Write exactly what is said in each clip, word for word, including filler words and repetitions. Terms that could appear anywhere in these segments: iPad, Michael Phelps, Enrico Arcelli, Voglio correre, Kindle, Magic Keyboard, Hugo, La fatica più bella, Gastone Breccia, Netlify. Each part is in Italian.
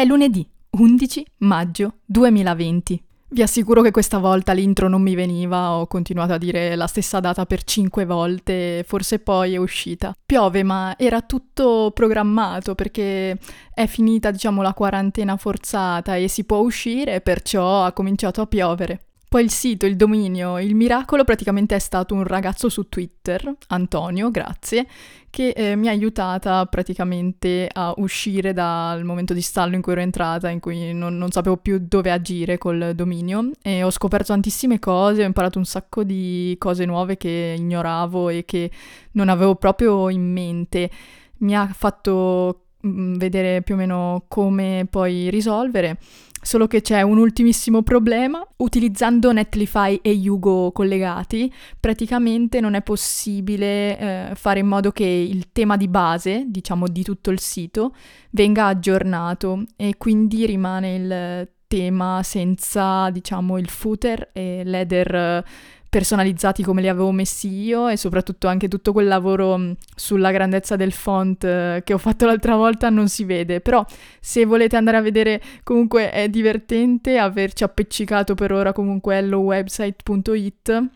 È lunedì, undici maggio duemilaventi. Vi assicuro che questa volta l'intro non mi veniva, ho continuato a dire la stessa data per cinque volte, forse poi è uscita. Piove, ma era tutto programmato perché è finita, diciamo, la quarantena forzata e si può uscire, perciò ha cominciato a piovere. Poi il sito, il dominio, il miracolo praticamente è stato un ragazzo su Twitter, Antonio, grazie, che eh, mi ha aiutata praticamente a uscire dal momento di stallo in cui ero entrata, in cui non, non sapevo più dove agire col dominio, e ho scoperto tantissime cose, ho imparato un sacco di cose nuove che ignoravo e che non avevo proprio in mente. Mi ha fatto vedere più o meno come poi risolvere, solo che c'è un ultimissimo problema. Utilizzando Netlify e Hugo collegati praticamente non è possibile eh, fare in modo che il tema di base, diciamo, di tutto il sito venga aggiornato, e quindi rimane il tema senza, diciamo, il footer e l'header personalizzati come li avevo messi io, e soprattutto anche tutto quel lavoro sulla grandezza del font che ho fatto l'altra volta non si vede. Però se volete andare a vedere, comunque è divertente averci appiccicato per ora comunque hello website punto it,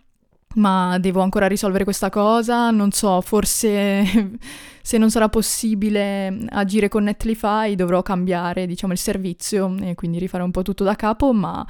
ma devo ancora risolvere questa cosa, non so, forse se non sarà possibile agire con Netlify dovrò cambiare, diciamo, il servizio e quindi rifare un po' tutto da capo, ma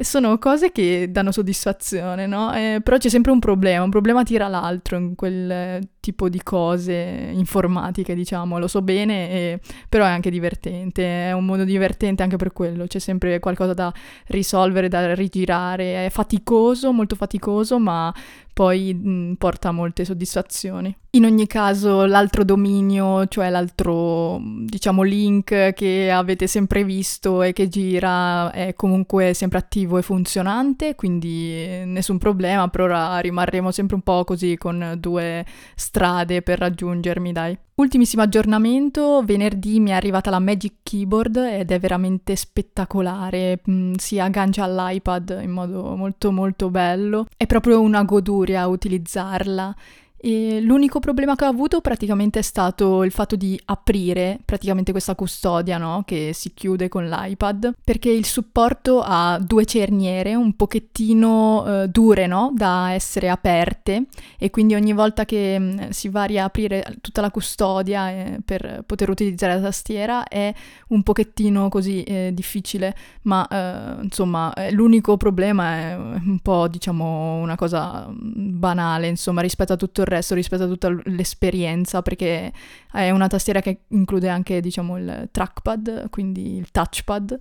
sono cose che danno soddisfazione, no? Eh, però c'è sempre un problema, un problema tira l'altro in quel tipo di cose informatiche, diciamo, lo so bene, e... però è anche divertente, è un modo divertente anche per quello, c'è sempre qualcosa da risolvere, da rigirare, è faticoso, molto faticoso, ma poi mh, porta molte soddisfazioni. In ogni caso l'altro dominio, cioè l'altro, diciamo, link che avete sempre visto e che gira, è comunque sempre attivo e funzionante, quindi nessun problema. Per ora rimarremo sempre un po' così con due strade per raggiungermi, dai. Ultimissimo aggiornamento, venerdì mi è arrivata la Magic Keyboard ed è veramente spettacolare, si aggancia all'iPad in modo molto molto bello, è proprio una goduria utilizzarla. E l'unico problema che ho avuto praticamente è stato il fatto di aprire praticamente questa custodia, no? Che si chiude con l'iPad, perché il supporto ha due cerniere un pochettino eh, dure, no? Da essere aperte, e quindi ogni volta che mh, si va a riaprire tutta la custodia eh, per poter utilizzare la tastiera è un pochettino così eh, difficile, ma eh, insomma l'unico problema è un po', diciamo, una cosa banale, insomma, rispetto a tutto il resto, rispetto a tutta l'esperienza, perché è una tastiera che include anche, diciamo, il trackpad, quindi il touchpad,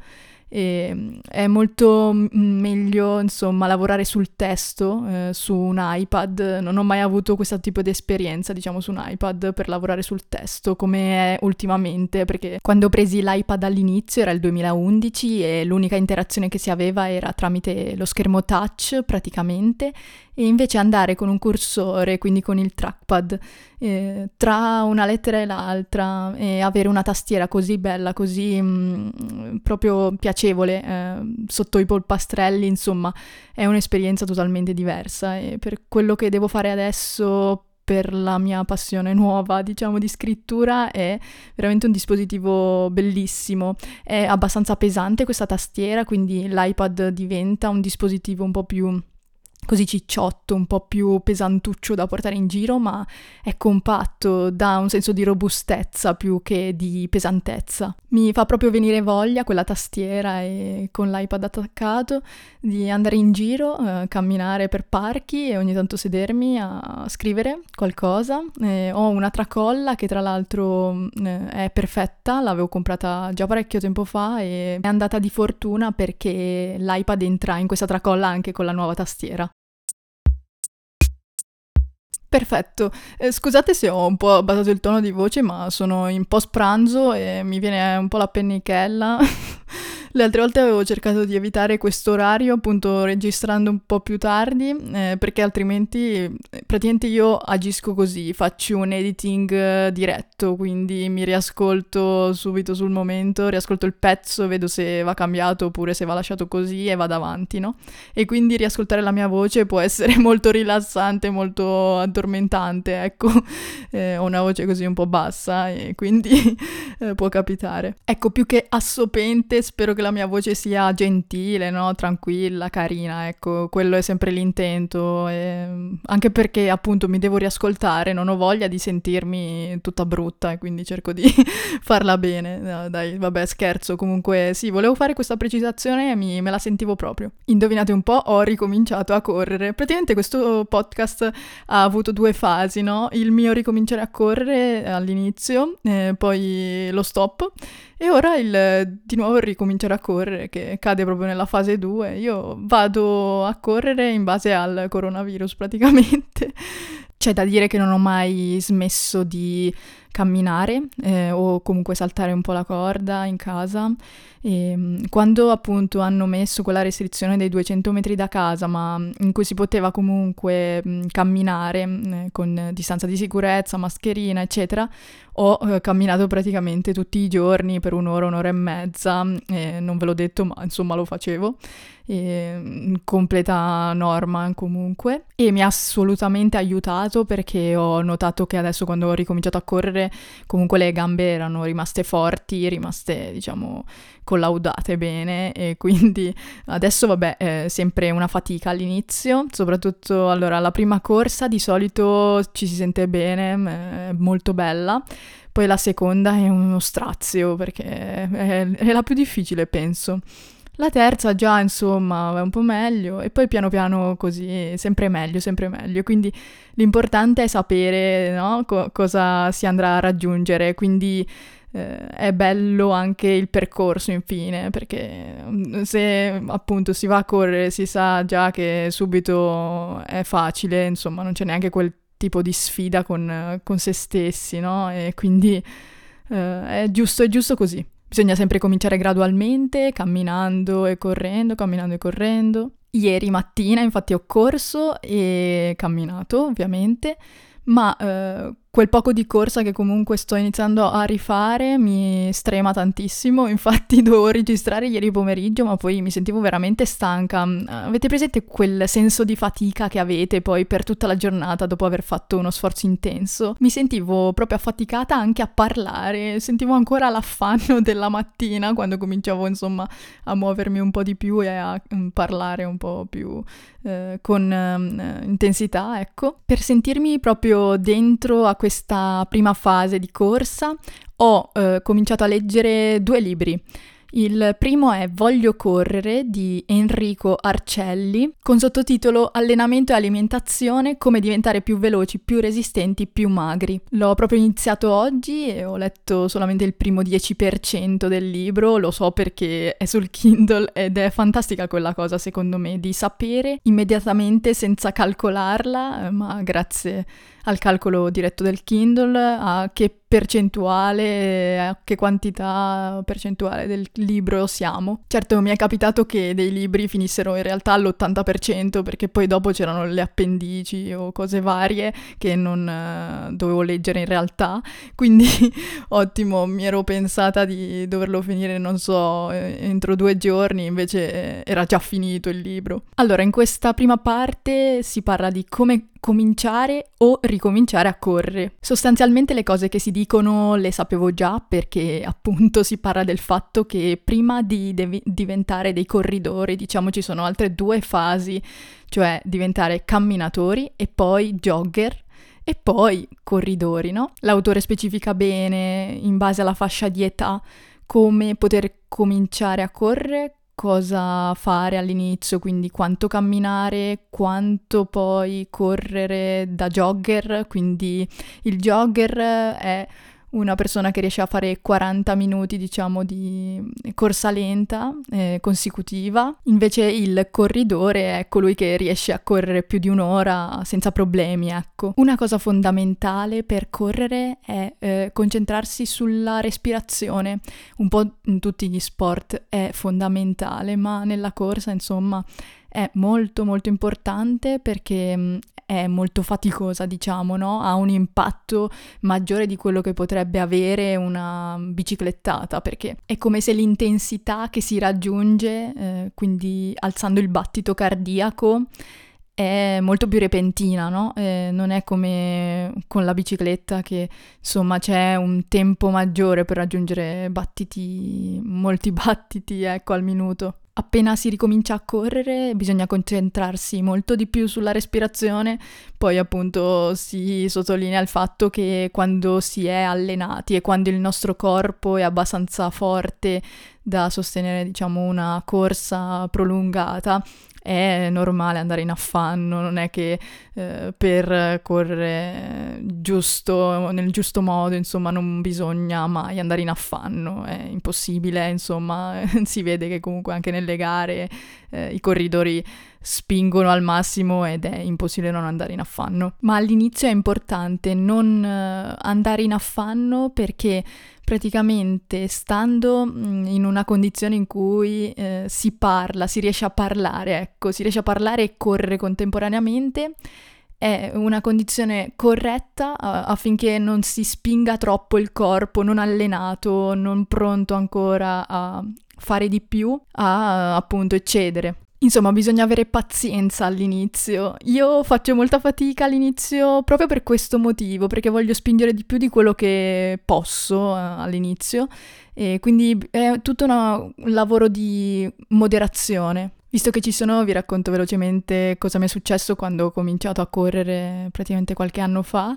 e è molto meglio, insomma, lavorare sul testo eh, su un iPad. Non ho mai avuto questo tipo di esperienza, diciamo, su un iPad per lavorare sul testo come è ultimamente, perché quando presi l'iPad all'inizio era il duemilaundici e l'unica interazione che si aveva era tramite lo schermo touch praticamente, e invece andare con un cursore, quindi con il trackpad, eh, tra una lettera e l'altra, e avere una tastiera così bella, così mh, proprio piacevole eh, sotto i polpastrelli, insomma è un'esperienza totalmente diversa. E per quello che devo fare adesso, per la mia passione nuova, diciamo, di scrittura, è veramente un dispositivo bellissimo. È abbastanza pesante questa tastiera, quindi l'iPad diventa un dispositivo un po' più così cicciotto, un po' più pesantuccio da portare in giro, ma è compatto, dà un senso di robustezza più che di pesantezza. Mi fa proprio venire voglia quella tastiera, e con l'iPad attaccato, di andare in giro, eh, camminare per parchi e ogni tanto sedermi a scrivere qualcosa. Eh, ho una tracolla che tra l'altro eh, è perfetta, l'avevo comprata già parecchio tempo fa e è andata di fortuna, perché l'iPad entra in questa tracolla anche con la nuova tastiera. Perfetto, eh, scusate se ho un po' abbassato il tono di voce, ma sono in post pranzo e mi viene un po' la pennichella. Le altre volte avevo cercato di evitare questo orario, appunto registrando un po' più tardi, eh, perché altrimenti praticamente io agisco così, faccio un editing diretto, quindi mi riascolto subito sul momento, riascolto il pezzo, vedo se va cambiato oppure se va lasciato così e vado avanti, no? E quindi riascoltare la mia voce può essere molto rilassante, molto addormentante, ecco, eh, ho una voce così un po' bassa e quindi eh, può capitare. Ecco, più che assopente spero che la mia voce sia gentile, no? Tranquilla, carina, ecco, quello è sempre l'intento, e anche perché appunto mi devo riascoltare, non ho voglia di sentirmi tutta brutta e quindi cerco di farla bene. No, dai, vabbè, scherzo, comunque sì, volevo fare questa precisazione e mi, me la sentivo proprio. Indovinate un po', ho ricominciato a correre. Praticamente questo podcast ha avuto due fasi, no? Il mio ricominciare a correre all'inizio, eh, poi lo stop, e ora il di nuovo ricominciare a correre, che cade proprio nella fase due. Io vado a correre in base al coronavirus praticamente. C'è da dire che non ho mai smesso di camminare eh, o comunque saltare un po' la corda in casa. E quando appunto hanno messo quella restrizione dei duecento metri da casa, ma in cui si poteva comunque camminare eh, con distanza di sicurezza, mascherina, eccetera, ho eh, camminato praticamente tutti i giorni per un'ora, un'ora e mezza, eh, non ve l'ho detto, ma insomma lo facevo. In completa norma comunque, e mi ha assolutamente aiutato, perché ho notato che adesso quando ho ricominciato a correre comunque le gambe erano rimaste forti, rimaste diciamo collaudate bene, e quindi adesso vabbè è sempre una fatica all'inizio, soprattutto allora alla prima corsa di solito ci si sente bene, è molto bella. Poi la seconda è uno strazio perché è, è la più difficile, penso. La terza già, insomma, va un po' meglio, e poi piano piano così, sempre meglio, sempre meglio. Quindi l'importante è sapere, no? Co- cosa si andrà a raggiungere, quindi eh, è bello anche il percorso infine, perché se appunto si va a correre si sa già che subito è facile, insomma, non c'è neanche quel tipo di sfida con, con se stessi, no? E quindi eh, è giusto, è giusto così. Bisogna sempre cominciare gradualmente, camminando e correndo, camminando e correndo. Ieri mattina infatti ho corso e camminato ovviamente, ma eh, quel poco di corsa che comunque sto iniziando a rifare mi strema tantissimo, infatti dovevo registrare ieri pomeriggio ma poi mi sentivo veramente stanca. Avete presente quel senso di fatica che avete poi per tutta la giornata dopo aver fatto uno sforzo intenso? Mi sentivo proprio affaticata anche a parlare, sentivo ancora l'affanno della mattina quando cominciavo insomma a muovermi un po' di più e a parlare un po' più eh, con eh, intensità, ecco. Per sentirmi proprio dentro a questa prima fase di corsa ho eh, cominciato a leggere due libri. Il primo è Voglio correre di Enrico Arcelli, con sottotitolo Allenamento e alimentazione, come diventare più veloci, più resistenti, più magri. L'ho proprio iniziato oggi e ho letto solamente il primo dieci per cento del libro, lo so perché è sul Kindle ed è fantastica quella cosa secondo me di sapere immediatamente senza calcolarla, ma grazie al calcolo diretto del Kindle, a che percentuale, a che quantità percentuale del libro siamo. Certo, mi è capitato che dei libri finissero in realtà all'ottanta per cento perché poi dopo c'erano le appendici o cose varie che non eh, dovevo leggere in realtà, quindi ottimo, mi ero pensata di doverlo finire, non so, eh, entro due giorni, invece eh, era già finito il libro. Allora, in questa prima parte si parla di come cominciare o ricominciare a correre. Sostanzialmente le cose che si dicono le sapevo già, perché appunto si parla del fatto che prima di devi diventare dei corridori, diciamo, ci sono altre due fasi, cioè diventare camminatori e poi jogger e poi corridori, no? L'autore specifica bene in base alla fascia di età come poter cominciare a correre, cosa fare all'inizio, quindi quanto camminare, quanto poi correre da jogger. Quindi il jogger è una persona che riesce a fare quaranta minuti, diciamo, di corsa lenta eh, consecutiva. Invece il corridore è colui che riesce a correre più di un'ora senza problemi, ecco. Una cosa fondamentale per correre è eh, concentrarsi sulla respirazione. Un po' in tutti gli sport è fondamentale, ma nella corsa, insomma, è molto molto importante perché è molto faticosa, diciamo, no? Ha un impatto maggiore di quello che potrebbe avere una biciclettata, perché è come se l'intensità che si raggiunge, eh, quindi alzando il battito cardiaco, è molto più repentina, no? Eh, non è come con la bicicletta che, insomma, c'è un tempo maggiore per raggiungere battiti, molti battiti, ecco, al minuto. Appena si ricomincia a correre bisogna concentrarsi molto di più sulla respirazione, poi appunto si sottolinea il fatto che quando si è allenati e quando il nostro corpo è abbastanza forte da sostenere, diciamo, una corsa prolungata, è normale andare in affanno, non è che eh, per correre giusto, nel giusto modo, insomma, non bisogna mai andare in affanno, è impossibile, insomma, si vede che comunque anche nelle gare eh, i corridori spingono al massimo ed è impossibile non andare in affanno. Ma all'inizio è importante non andare in affanno perché praticamente stando in una condizione in cui eh, si parla, si riesce a parlare, ecco, si riesce a parlare e correre contemporaneamente, è una condizione corretta affinché non si spinga troppo il corpo, non allenato, non pronto ancora a fare di più, a appunto eccedere. Insomma, bisogna avere pazienza all'inizio. Io faccio molta fatica all'inizio proprio per questo motivo, perché voglio spingere di più di quello che posso eh, all'inizio, e quindi è tutto una, un lavoro di moderazione. Visto che ci sono, vi racconto velocemente cosa mi è successo quando ho cominciato a correre praticamente qualche anno fa.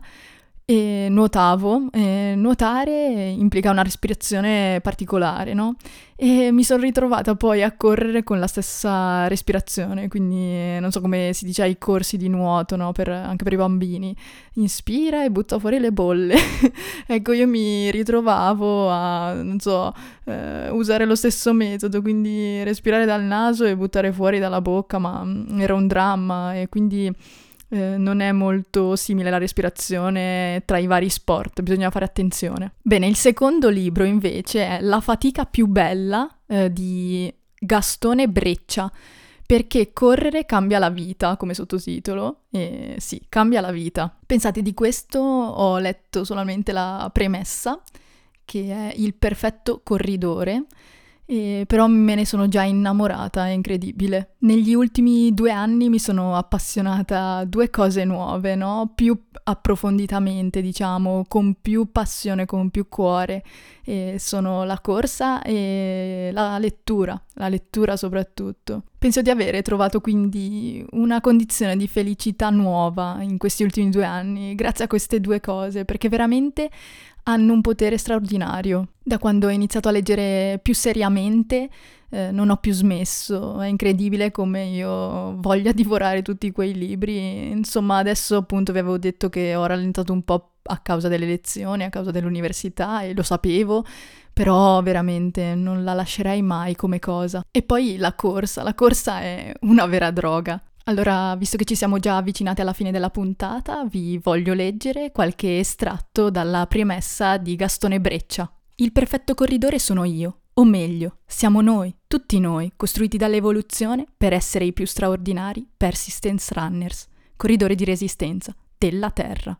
E nuotavo, e nuotare implica una respirazione particolare, no? E mi sono ritrovata poi a correre con la stessa respirazione, quindi non so come si dice ai corsi di nuoto, no? Per, anche per i bambini, inspira e butta fuori le bolle. Ecco, io mi ritrovavo a, non so, eh, usare lo stesso metodo, quindi respirare dal naso e buttare fuori dalla bocca, ma era un dramma, e quindi... Eh, non è molto simile la respirazione tra i vari sport, bisogna fare attenzione. Bene, il secondo libro invece è La fatica più bella eh, di Gastone Breccia, perché correre cambia la vita, come sottotitolo, e sì, cambia la vita. Pensate, di questo ho letto solamente la premessa, che è il perfetto corridore, Eh, però me ne sono già innamorata, è incredibile. Negli ultimi due anni mi sono appassionata a due cose nuove, no? Più approfonditamente, diciamo, con più passione, con più cuore. Eh, sono la corsa e la lettura, la lettura soprattutto. Penso di avere trovato quindi una condizione di felicità nuova in questi ultimi due anni, grazie a queste due cose, perché veramente... hanno un potere straordinario. Da quando ho iniziato a leggere più seriamente eh, non ho più smesso. È incredibile come io voglia divorare tutti quei libri. Insomma, adesso appunto vi avevo detto che ho rallentato un po' a causa delle lezioni, a causa dell'università, e lo sapevo, però veramente non la lascerei mai come cosa. E poi la corsa, la corsa è una vera droga. Allora, visto che ci siamo già avvicinati alla fine della puntata, vi voglio leggere qualche estratto dalla premessa di Gastone Breccia. Il perfetto corridore sono io, o meglio, siamo noi, tutti noi, costruiti dall'evoluzione per essere i più straordinari persistence runners, corridori di resistenza della terra.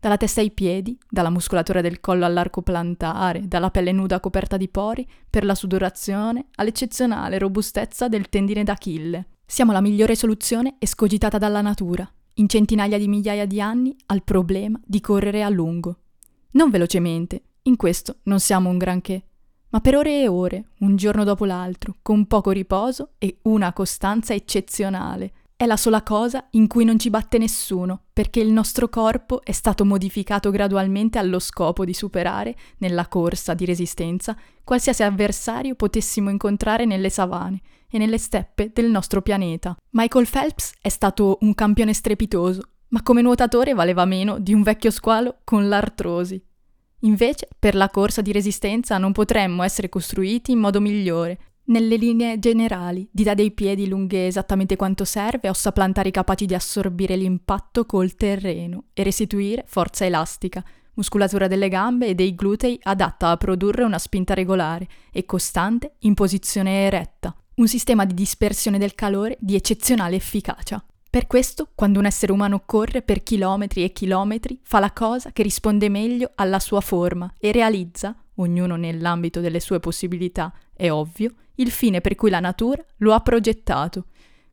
Dalla testa ai piedi, dalla muscolatura del collo all'arco plantare, dalla pelle nuda coperta di pori, per la sudorazione, all'eccezionale robustezza del tendine d'Achille. Siamo la migliore soluzione escogitata dalla natura, in centinaia di migliaia di anni, al problema di correre a lungo. Non velocemente, in questo non siamo un granché, ma per ore e ore, un giorno dopo l'altro, con poco riposo e una costanza eccezionale. È la sola cosa in cui non ci batte nessuno, perché il nostro corpo è stato modificato gradualmente allo scopo di superare, nella corsa di resistenza, qualsiasi avversario potessimo incontrare nelle savane e nelle steppe del nostro pianeta. Michael Phelps è stato un campione strepitoso, ma come nuotatore valeva meno di un vecchio squalo con l'artrosi. Invece, per la corsa di resistenza non potremmo essere costruiti in modo migliore, nelle linee generali, dita dei piedi lunghe esattamente quanto serve, ossa plantari capaci di assorbire l'impatto col terreno e restituire forza elastica, muscolatura delle gambe e dei glutei adatta a produrre una spinta regolare e costante in posizione eretta, un sistema di dispersione del calore di eccezionale efficacia. Per questo, quando un essere umano corre per chilometri e chilometri, fa la cosa che risponde meglio alla sua forma e realizza, ognuno nell'ambito delle sue possibilità, è ovvio, il fine per cui la natura lo ha progettato.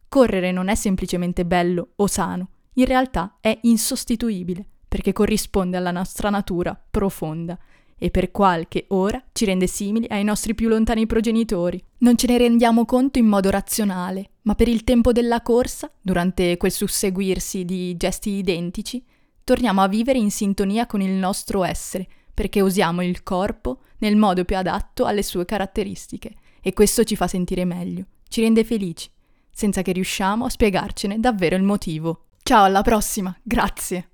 Correre non è semplicemente bello o sano, in realtà è insostituibile, perché corrisponde alla nostra natura profonda e per qualche ora ci rende simili ai nostri più lontani progenitori. Non ce ne rendiamo conto in modo razionale, ma per il tempo della corsa, durante quel susseguirsi di gesti identici, torniamo a vivere in sintonia con il nostro essere, perché usiamo il corpo nel modo più adatto alle sue caratteristiche e questo ci fa sentire meglio, ci rende felici, senza che riusciamo a spiegarcene davvero il motivo. Ciao, alla prossima, grazie!